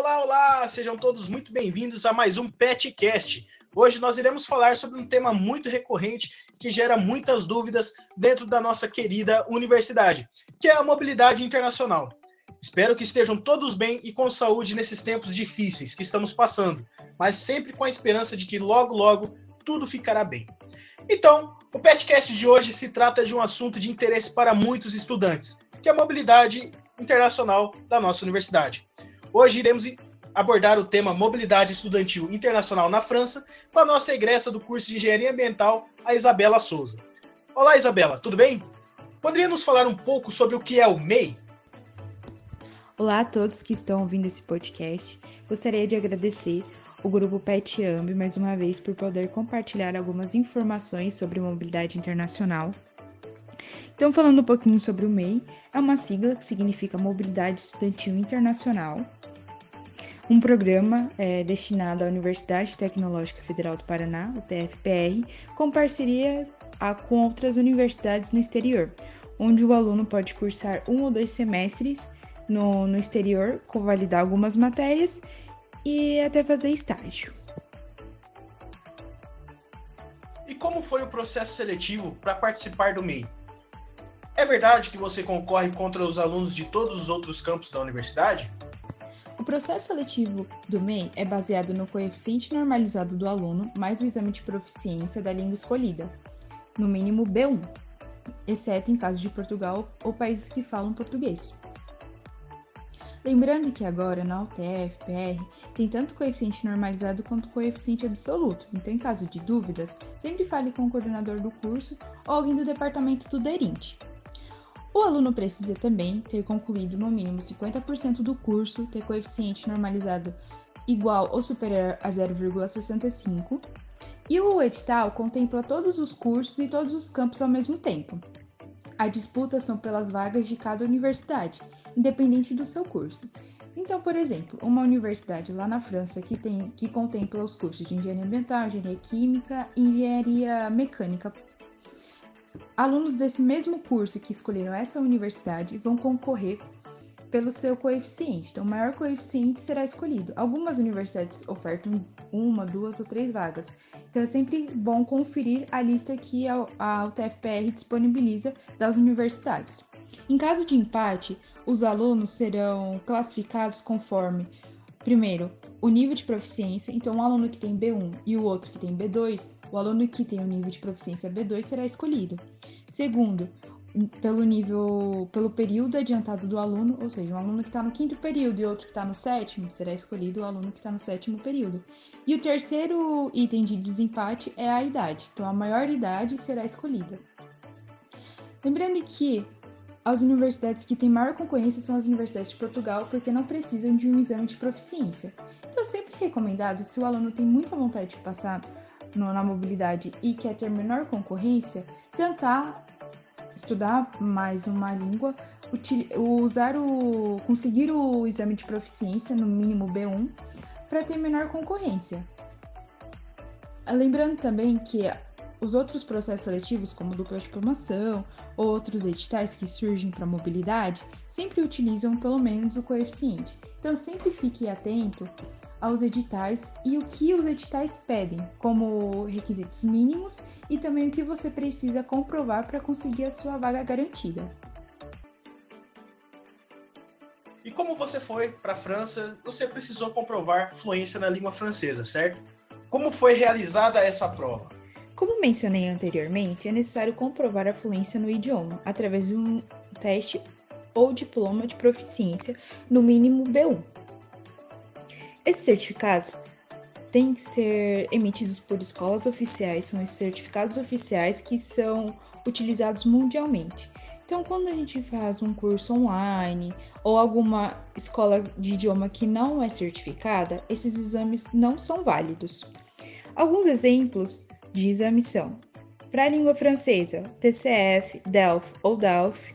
Olá, olá! Sejam todos muito bem-vindos a mais um PetCast. Hoje nós iremos falar sobre um tema muito recorrente que gera muitas dúvidas dentro da nossa querida universidade, que é a mobilidade internacional. Espero que estejam todos bem e com saúde nesses tempos difíceis que estamos passando, mas sempre com a esperança de que logo, logo, tudo ficará bem. Então, o PetCast de hoje se trata de um assunto de interesse para muitos estudantes, que é a mobilidade internacional da nossa universidade. Hoje iremos abordar o tema Mobilidade Estudantil Internacional na França com a nossa egressa do curso de Engenharia Ambiental, a Isabela Souza. Olá, Isabela, tudo bem? Poderia nos falar um pouco sobre o que é o MEI? Olá a todos que estão ouvindo esse podcast. Gostaria de agradecer o grupo PetAmb mais uma vez por poder compartilhar algumas informações sobre mobilidade internacional. Então, falando um pouquinho sobre o MEI, é uma sigla que significa Mobilidade Estudantil Internacional. Um programa destinado à Universidade Tecnológica Federal do Paraná, UTFPR, com parceria com outras universidades no exterior, onde o aluno pode cursar 1 ou 2 semestres no exterior, convalidar algumas matérias e até fazer estágio. E como foi o processo seletivo para participar do MEI? É verdade que você concorre contra os alunos de todos os outros campos da universidade? O processo seletivo do MEI é baseado no coeficiente normalizado do aluno mais o exame de proficiência da língua escolhida, no mínimo B1, exceto em caso de Portugal ou países que falam português. Lembrando que agora na UTFPR tem tanto coeficiente normalizado quanto coeficiente absoluto, então em caso de dúvidas, sempre fale com o coordenador do curso ou alguém do departamento do DERINT. O aluno precisa também ter concluído no mínimo 50% do curso, ter coeficiente normalizado igual ou superior a 0,65, e o edital contempla todos os cursos e todos os campos ao mesmo tempo. A disputa são pelas vagas de cada universidade, independente do seu curso. Então, por exemplo, uma universidade lá na França que contempla os cursos de Engenharia Ambiental, Engenharia Química e Engenharia Mecânica. Alunos desse mesmo curso que escolheram essa universidade vão concorrer pelo seu coeficiente, então o maior coeficiente será escolhido. Algumas universidades ofertam 1, 2 ou 3 vagas, então é sempre bom conferir a lista que a UTFPR disponibiliza das universidades. Em caso de empate, os alunos serão classificados conforme, primeiro, o nível de proficiência, então um aluno que tem B1 e o outro que tem B2, o aluno que tem o nível de proficiência B2 será escolhido. Segundo, pelo período adiantado do aluno, ou seja, um aluno que está no 5º período e outro que está no 7º, será escolhido o aluno que está no 7º período. E o terceiro item de desempate é a idade, então a maior idade será escolhida. Lembrando que as universidades que têm maior concorrência são as universidades de Portugal, porque não precisam de um exame de proficiência. Então, sempre recomendado, se o aluno tem muita vontade de passar na mobilidade e quer ter menor concorrência, tentar estudar mais uma língua, conseguir o exame de proficiência, no mínimo B1, para ter menor concorrência. Lembrando também que os outros processos seletivos, como dupla diplomação ou outros editais que surgem para mobilidade, sempre utilizam pelo menos o coeficiente. Então, sempre fique atento aos editais e o que os editais pedem, como requisitos mínimos e também o que você precisa comprovar para conseguir a sua vaga garantida. E como você foi para a França, você precisou comprovar fluência na língua francesa, certo? Como foi realizada essa prova? Como mencionei anteriormente, é necessário comprovar a fluência no idioma através de um teste ou diploma de proficiência, no mínimo B1. Esses certificados têm que ser emitidos por escolas oficiais, são os certificados oficiais que são utilizados mundialmente. Então, quando a gente faz um curso online ou alguma escola de idioma que não é certificada, esses exames não são válidos. Alguns exemplos de exame são: para a língua francesa, TCF, DELF ou DALF;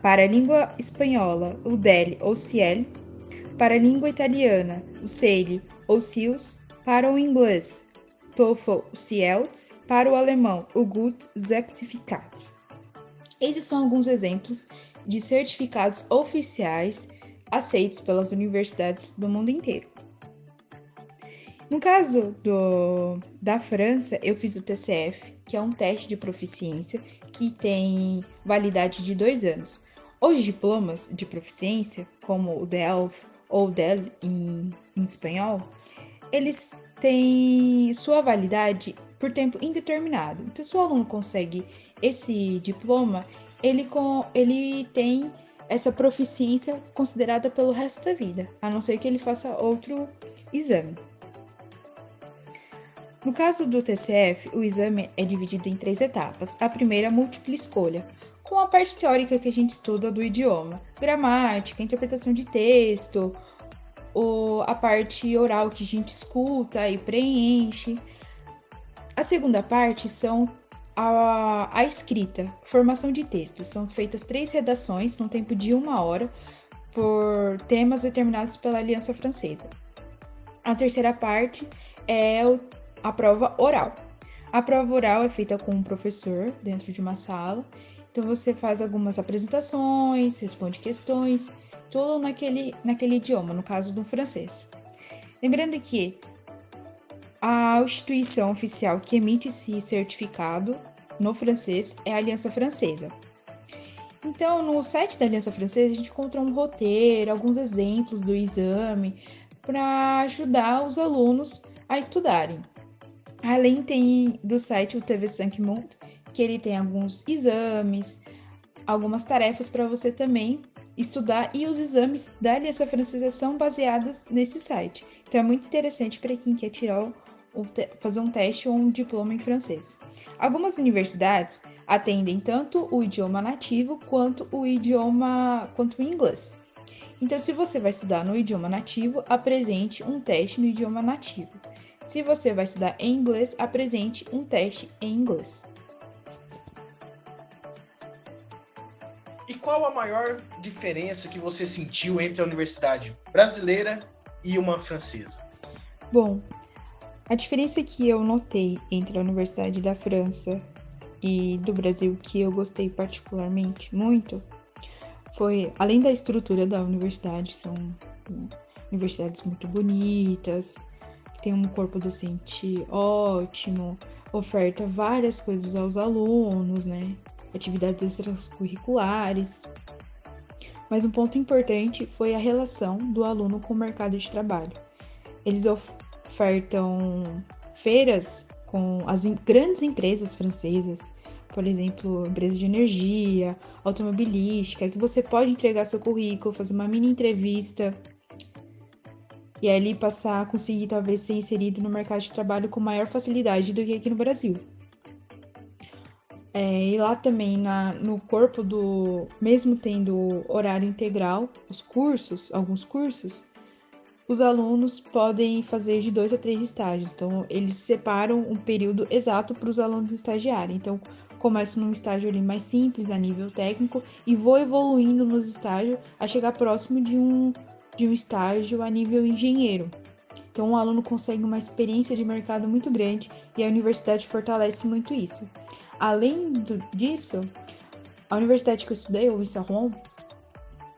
para a língua espanhola, o DELE ou CIEL; para a língua italiana, o CELI ou SIUS; para o inglês, TOEFL, o IELTS; para o alemão, o GUT Zertifikat. Esses são alguns exemplos de certificados oficiais aceitos pelas universidades do mundo inteiro. No caso da França, eu fiz o TCF, que é um teste de proficiência que tem validade de 2 anos. Os diplomas de proficiência, como o DELF ou o DELE em espanhol, eles têm sua validade por tempo indeterminado. Então, se o aluno consegue esse diploma, ele tem essa proficiência considerada pelo resto da vida, a não ser que ele faça outro exame. No caso do TCF, o exame é dividido em 3 etapas. A primeira, múltipla escolha, com a parte teórica que a gente estuda do idioma, gramática, interpretação de texto, a parte oral que a gente escuta e preenche. A segunda parte são a escrita, formação de texto. São feitas 3 redações, num tempo de 1 hora, por temas determinados pela Aliança Francesa. A terceira parte é a prova oral. A prova oral é feita com um professor dentro de uma sala, então você faz algumas apresentações, responde questões, tudo naquele idioma, no caso do francês. Lembrando que a instituição oficial que emite esse certificado no francês é a Aliança Francesa. Então, no site da Aliança Francesa, a gente encontra um roteiro, alguns exemplos do exame para ajudar os alunos a estudarem. Além tem do site o TV5Monde, que ele tem alguns exames, algumas tarefas para você também estudar, e os exames da Aliança Francesa são baseados nesse site. Então é muito interessante para quem quer tirar fazer um teste ou um diploma em francês. Algumas universidades atendem tanto o idioma nativo quanto o inglês. Então, se você vai estudar no idioma nativo, apresente um teste no idioma nativo. Se você vai estudar em inglês, apresente um teste em inglês. E qual a maior diferença que você sentiu entre a universidade brasileira e uma francesa? Bom, a diferença que eu notei entre a Universidade da França e do Brasil, que eu gostei particularmente muito, foi, além da estrutura da universidade, são universidades muito bonitas, tem um corpo docente ótimo, oferta várias coisas aos alunos, né? Atividades extracurriculares. Mas um ponto importante foi a relação do aluno com o mercado de trabalho. Eles ofertam feiras com as grandes empresas francesas, por exemplo, empresa de energia, automobilística, que você pode entregar seu currículo, fazer uma mini entrevista e ali conseguir talvez ser inserido no mercado de trabalho com maior facilidade do que aqui no Brasil. E lá também, no corpo mesmo tendo horário integral, alguns cursos, os alunos podem fazer de 2 a 3 estágios. Então, eles separam um período exato para os alunos estagiarem. Então, começo num estágio ali mais simples, a nível técnico, e vou evoluindo nos estágios a chegar próximo de um estágio a nível engenheiro. Então, o aluno consegue uma experiência de mercado muito grande e a universidade fortalece muito isso. Além disso, a universidade que eu estudei, o ISA Ruão,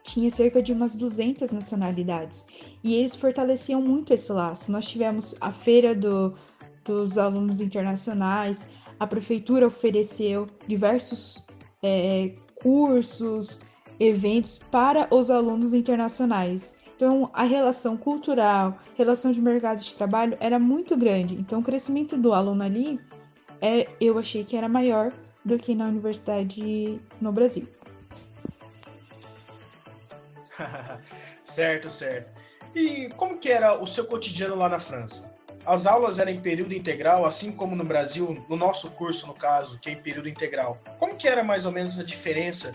tinha cerca de umas 200 nacionalidades e eles fortaleciam muito esse laço. Nós tivemos a feira dos alunos internacionais, a prefeitura ofereceu diversos cursos, eventos para os alunos internacionais. Então, a relação cultural, relação de mercado de trabalho era muito grande. Então, o crescimento do aluno ali, eu achei que era maior do que na universidade no Brasil. Certo. E como que era o seu cotidiano lá na França? As aulas eram em período integral, assim como no Brasil, no nosso curso, no caso, que é em período integral. Como que era mais ou menos a diferença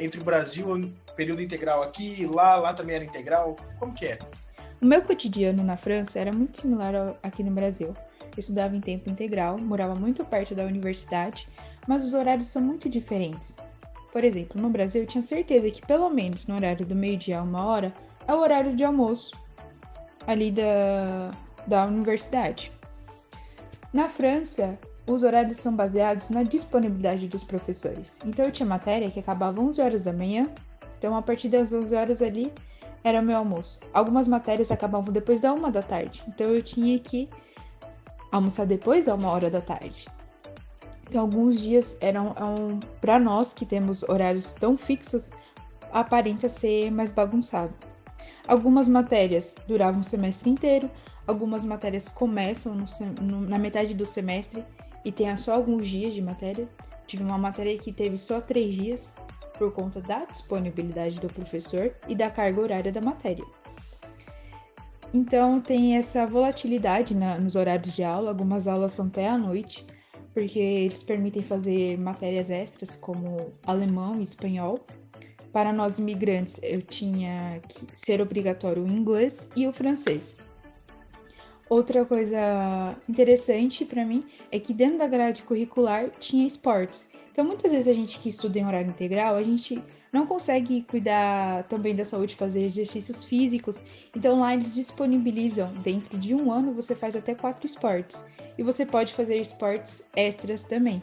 entre o Brasil, período integral aqui e lá também era integral? Como que era? O meu cotidiano na França era muito similar ao aqui no Brasil. Eu estudava em tempo integral, morava muito perto da universidade, mas os horários são muito diferentes. Por exemplo, no Brasil eu tinha certeza que pelo menos no horário do 12h a 13h é o horário de almoço ali da universidade. Na França, os horários são baseados na disponibilidade dos professores. Então, eu tinha matéria que acabava às 11 horas da manhã, então a partir das 11 horas ali era o meu almoço. Algumas matérias acabavam depois da 13h, então eu tinha que almoçar depois da 13h. Então, alguns dias eram para nós que temos horários tão fixos, aparenta ser mais bagunçado. Algumas matérias duravam o semestre inteiro, algumas matérias começam na metade do semestre e tem só alguns dias de matéria. Tive uma matéria que teve só 3 dias por conta da disponibilidade do professor e da carga horária da matéria. Então, tem essa volatilidade nos horários de aula. Algumas aulas são até à noite, porque eles permitem fazer matérias extras como alemão e espanhol. Para nós imigrantes, eu tinha que ser obrigatório o inglês e o francês. Outra coisa interessante para mim é que dentro da grade curricular tinha esportes. Então, muitas vezes a gente que estuda em horário integral, a gente não consegue cuidar também da saúde, fazer exercícios físicos. Então, lá eles disponibilizam, dentro de um ano, você faz até 4 esportes. E você pode fazer esportes extras também.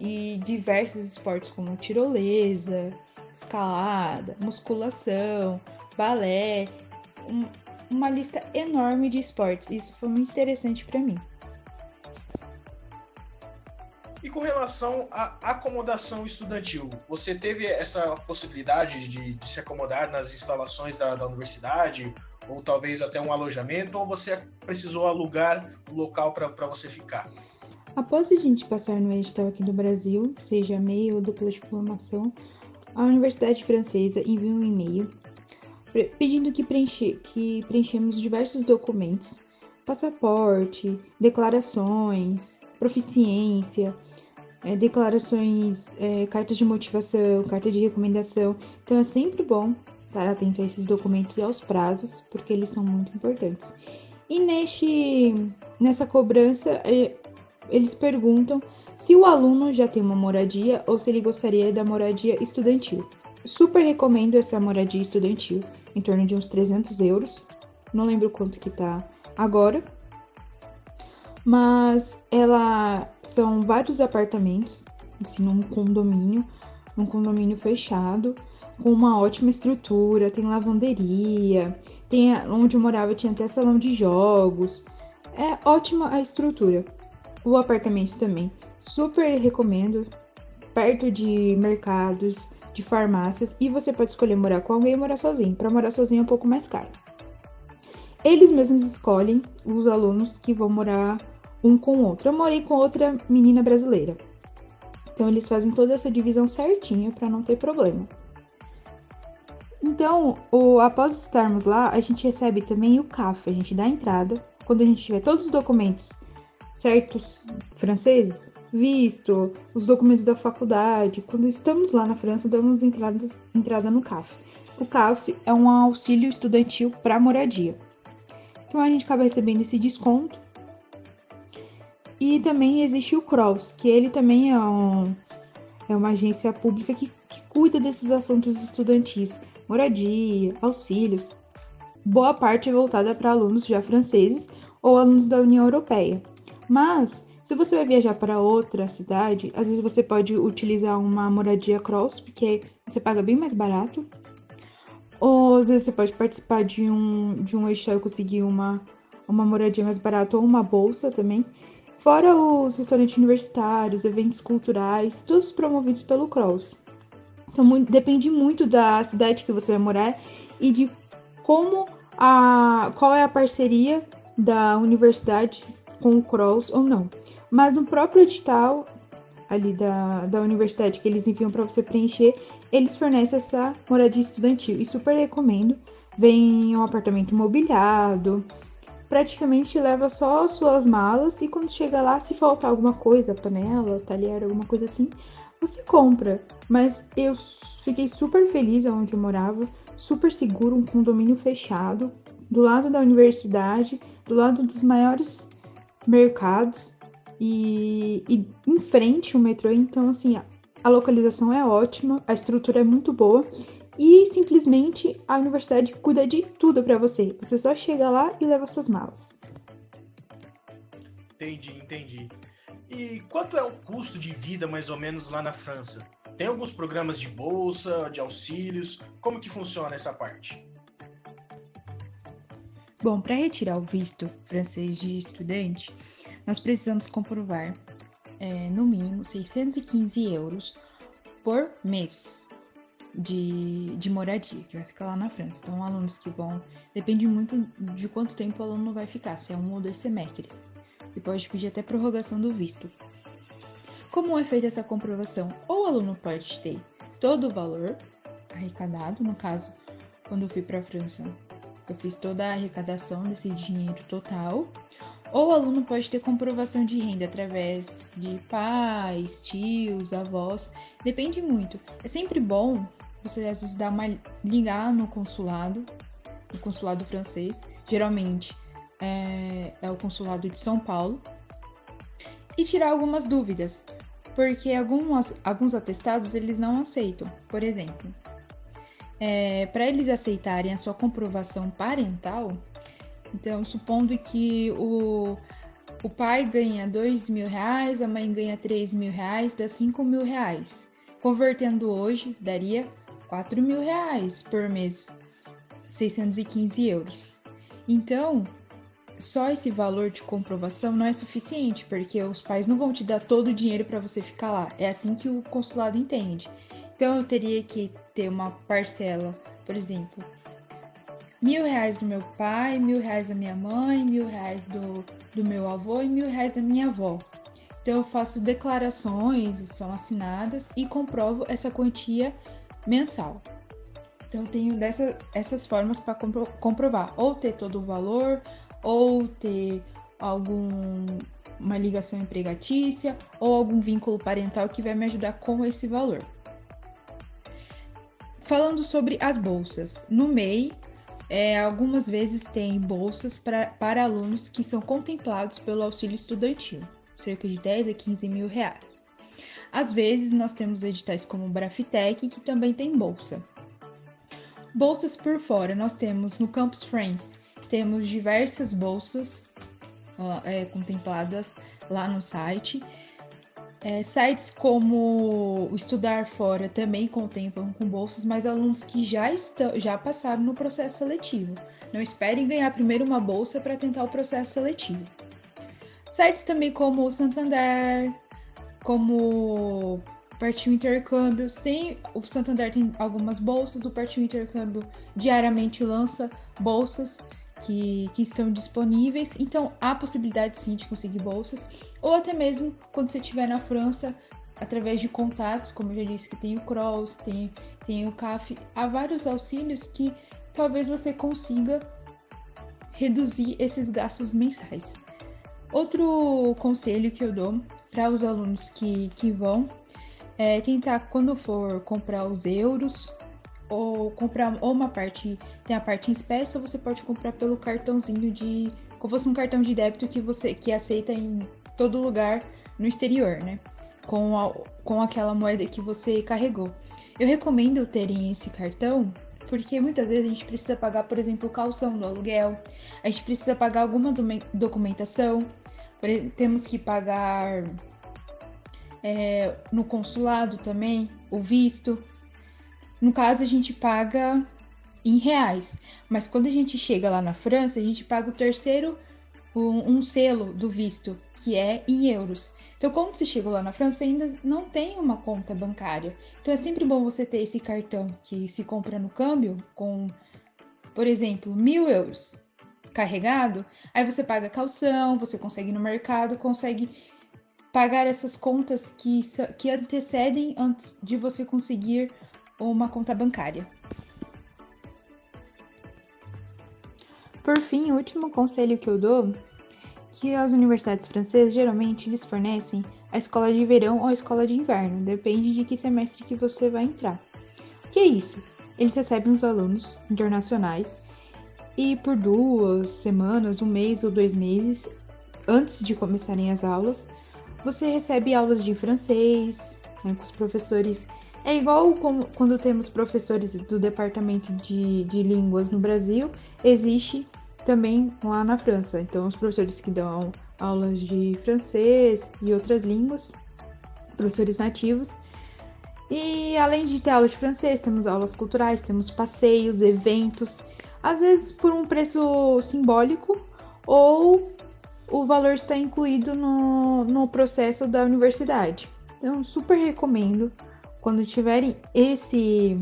E diversos esportes como tirolesa, escalada, musculação, balé, uma lista enorme de esportes. Isso foi muito interessante para mim. E com relação à acomodação estudantil, você teve essa possibilidade de se acomodar nas instalações da universidade, ou talvez até um alojamento, ou você precisou alugar um local para você ficar? Após a gente passar no edital aqui no Brasil, seja MEI ou dupla de formação, a Universidade Francesa enviou um e-mail pedindo que preenchemos diversos documentos, passaporte, declarações, proficiência, declarações, cartas de motivação, carta de recomendação. Então, é sempre bom estar atento a esses documentos e aos prazos, porque eles são muito importantes. E nessa cobrança, eles perguntam se o aluno já tem uma moradia ou se ele gostaria da moradia estudantil. Super recomendo essa moradia estudantil, em torno de uns 300€. Não lembro quanto que tá agora. Mas são vários apartamentos, assim, num condomínio fechado, com uma ótima estrutura, tem lavanderia, onde eu morava tinha até salão de jogos. É ótima a estrutura. O apartamento também, super recomendo, perto de mercados, de farmácias, e você pode escolher morar com alguém ou morar sozinho. Para morar sozinho é um pouco mais caro. Eles mesmos escolhem os alunos que vão morar um com o outro. Eu morei com outra menina brasileira. Então, eles fazem toda essa divisão certinha para não ter problema. Então, após estarmos lá, a gente recebe também o CAF. A gente dá a entrada. Quando a gente tiver todos os documentos certos franceses, visto, os documentos da faculdade, quando estamos lá na França, damos entrada no CAF. O CAF é um auxílio estudantil para moradia. Então, a gente acaba recebendo esse desconto. E também existe o CROUS, que ele também é uma agência pública que cuida desses assuntos estudantis. Moradia, auxílios. Boa parte é voltada para alunos já franceses ou alunos da União Europeia. Mas, se você vai viajar para outra cidade, às vezes você pode utilizar uma moradia CROUS, porque você paga bem mais barato. Ou às vezes você pode participar de um edital e conseguir uma moradia mais barata ou uma bolsa também. Fora os restaurantes universitários, eventos culturais, todos promovidos pelo CROUS. Então, depende muito da cidade que você vai morar e de qual é a parceria da universidade com o CROUS ou não. Mas no próprio edital ali da universidade que eles enviam para você preencher, eles fornecem essa moradia estudantil e super recomendo. Vem um apartamento mobiliado, praticamente leva só as suas malas e quando chega lá, se faltar alguma coisa, panela, talher, alguma coisa assim, você compra. Mas eu fiquei super feliz onde eu morava, super seguro, um condomínio fechado, do lado da universidade, do lado dos maiores mercados e em frente o metrô. Então, assim, a localização é ótima, a estrutura é muito boa e simplesmente a universidade cuida de tudo para você. Você só chega lá e leva suas malas. Entendi. E quanto é o custo de vida, mais ou menos, lá na França? Tem alguns programas de bolsa, de auxílios? Como que funciona essa parte? Bom, para retirar o visto francês de estudante, nós precisamos comprovar, no mínimo, 615 euros por mês de moradia, que vai ficar lá na França. Então, alunos que vão... Depende muito de quanto tempo o aluno vai ficar, se é 1 ou 2 semestres. E pode pedir até prorrogação do visto. Como é feita essa comprovação? Ou o aluno pode ter todo o valor arrecadado, no caso, quando eu fui para a França, eu fiz toda a arrecadação desse dinheiro total, ou o aluno pode ter comprovação de renda através de pais, tios, avós, depende muito. É sempre bom você, às vezes, ligar no consulado, o consulado francês, geralmente é o consulado de São Paulo, e tirar algumas dúvidas, porque alguns atestados eles não aceitam. Por exemplo, para eles aceitarem a sua comprovação parental, então, supondo que o pai ganha R$2.000, a mãe ganha R$3.000, dá R$5.000. Convertendo hoje, daria R$4.000 por mês, 615 euros. Então, só esse valor de comprovação não é suficiente, porque os pais não vão te dar todo o dinheiro para você ficar lá. É assim que o consulado entende. Então, eu teria que ter uma parcela, por exemplo, R$1.000 do meu pai, R$1.000 da minha mãe, R$1.000 do meu avô e R$1.000 da minha avó. Então, eu faço declarações, são assinadas e comprovo essa quantia mensal. Então, eu tenho essas formas para comprovar, ou ter todo o valor, ou ter uma ligação empregatícia, ou algum vínculo parental que vai me ajudar com esse valor. Falando sobre as bolsas, no MEI, algumas vezes tem bolsas para alunos que são contemplados pelo auxílio estudantil, cerca de R$10 a R$15.000. Às vezes, nós temos editais como o Brafitec, que também tem bolsa. Bolsas por fora, nós temos no Campus Friends, temos diversas bolsas contempladas lá no site. Sites como o Estudar Fora também contemplam com bolsas, mas alunos que já passaram no processo seletivo. Não esperem ganhar primeiro uma bolsa para tentar o processo seletivo. Sites também como o Santander, como o Partiu Intercâmbio. O Santander tem algumas bolsas, o Partiu Intercâmbio diariamente lança bolsas que estão disponíveis, então há possibilidade sim de conseguir bolsas, ou até mesmo quando você estiver na França, através de contatos, como eu já disse que tem o CROUS, tem o CAF, há vários auxílios que talvez você consiga reduzir esses gastos mensais. Outro conselho que eu dou para os alunos que vão é tentar, quando for comprar os euros, ou comprar uma parte, tem a parte em espécie, ou você pode comprar pelo cartãozinho como fosse um cartão de débito que aceita em todo lugar no exterior, né? Com aquela moeda que você carregou. Eu recomendo terem esse cartão, porque muitas vezes a gente precisa pagar, por exemplo, caução do aluguel, a gente precisa pagar alguma documentação, temos que pagar no consulado também, o visto. No caso, a gente paga em reais, mas quando a gente chega lá na França, a gente paga o terceiro, um selo do visto, que é em euros. Então, como você chegou lá na França, ainda não tem uma conta bancária. Então, é sempre bom você ter esse cartão que se compra no câmbio com, por exemplo, 1.000 euros carregado. Aí você paga caução, você consegue ir no mercado, consegue pagar essas contas que antecedem antes de você conseguir ou uma conta bancária. Por fim, o último conselho que eu dou, que as universidades francesas geralmente eles fornecem a escola de verão ou a escola de inverno, depende de que semestre que você vai entrar. O que é isso? Eles recebem os alunos internacionais e por 2 semanas, 1 mês ou 2 meses, antes de começarem as aulas, você recebe aulas de francês, né, com os professores. É igual quando temos professores do departamento de línguas no Brasil, existe também lá na França. Então, os professores que dão aulas de francês e outras línguas, professores nativos. E além de ter aulas de francês, temos aulas culturais, temos passeios, eventos. às vezes por um preço simbólico, ou o valor está incluído no processo da universidade. Então, super recomendo. Quando tiverem esse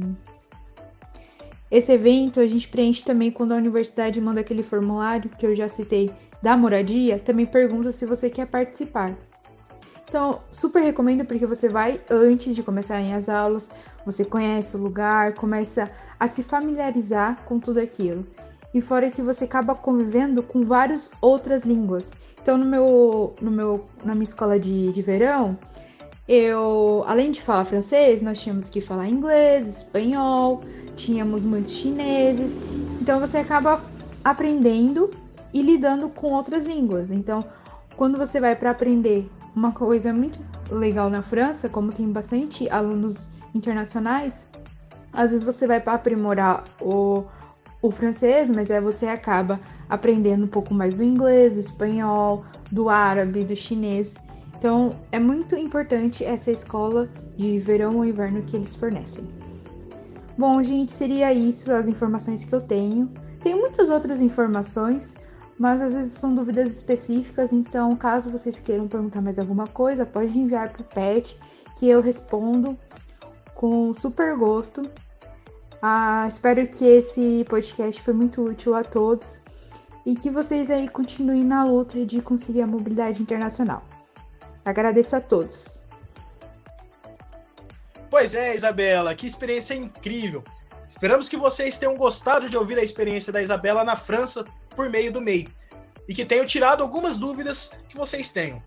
evento, a gente preenche também quando a universidade manda aquele formulário que eu já citei da moradia, também pergunta se você quer participar. Então, super recomendo, porque você vai antes de começarem as aulas, você conhece o lugar, começa a se familiarizar com tudo aquilo. E fora que você acaba convivendo com várias outras línguas. Então, na minha escola de verão, eu, além de falar francês, nós tínhamos que falar inglês, espanhol, tínhamos muitos chineses. Então, você acaba aprendendo e lidando com outras línguas. Então, quando você vai para aprender uma coisa muito legal na França, como tem bastante alunos internacionais, às vezes você vai para aprimorar o francês, mas aí você acaba aprendendo um pouco mais do inglês, do espanhol, do árabe, do chinês. Então, é muito importante essa escola de verão ou inverno que eles fornecem. Bom, gente, seria isso as informações que eu tenho. Tem muitas outras informações, mas às vezes são dúvidas específicas, então caso vocês queiram perguntar mais alguma coisa, pode enviar para o Pet, que eu respondo com super gosto. Espero que esse podcast foi muito útil a todos e que vocês aí continuem na luta de conseguir a mobilidade internacional. Agradeço a todos. Pois é, Isabela, que experiência incrível! Esperamos que vocês tenham gostado de ouvir a experiência da Isabela na França por meio do MEI e que tenham tirado algumas dúvidas que vocês tenham.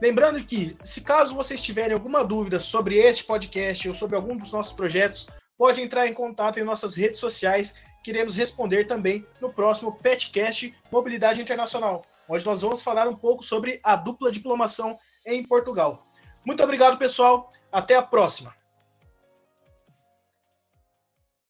Lembrando que, se caso vocês tiverem alguma dúvida sobre este podcast ou sobre algum dos nossos projetos, pode entrar em contato em nossas redes sociais, que iremos responder também no próximo PetCast Mobilidade Internacional, onde nós vamos falar um pouco sobre a dupla diplomação em Portugal. Muito obrigado, pessoal. Até a próxima.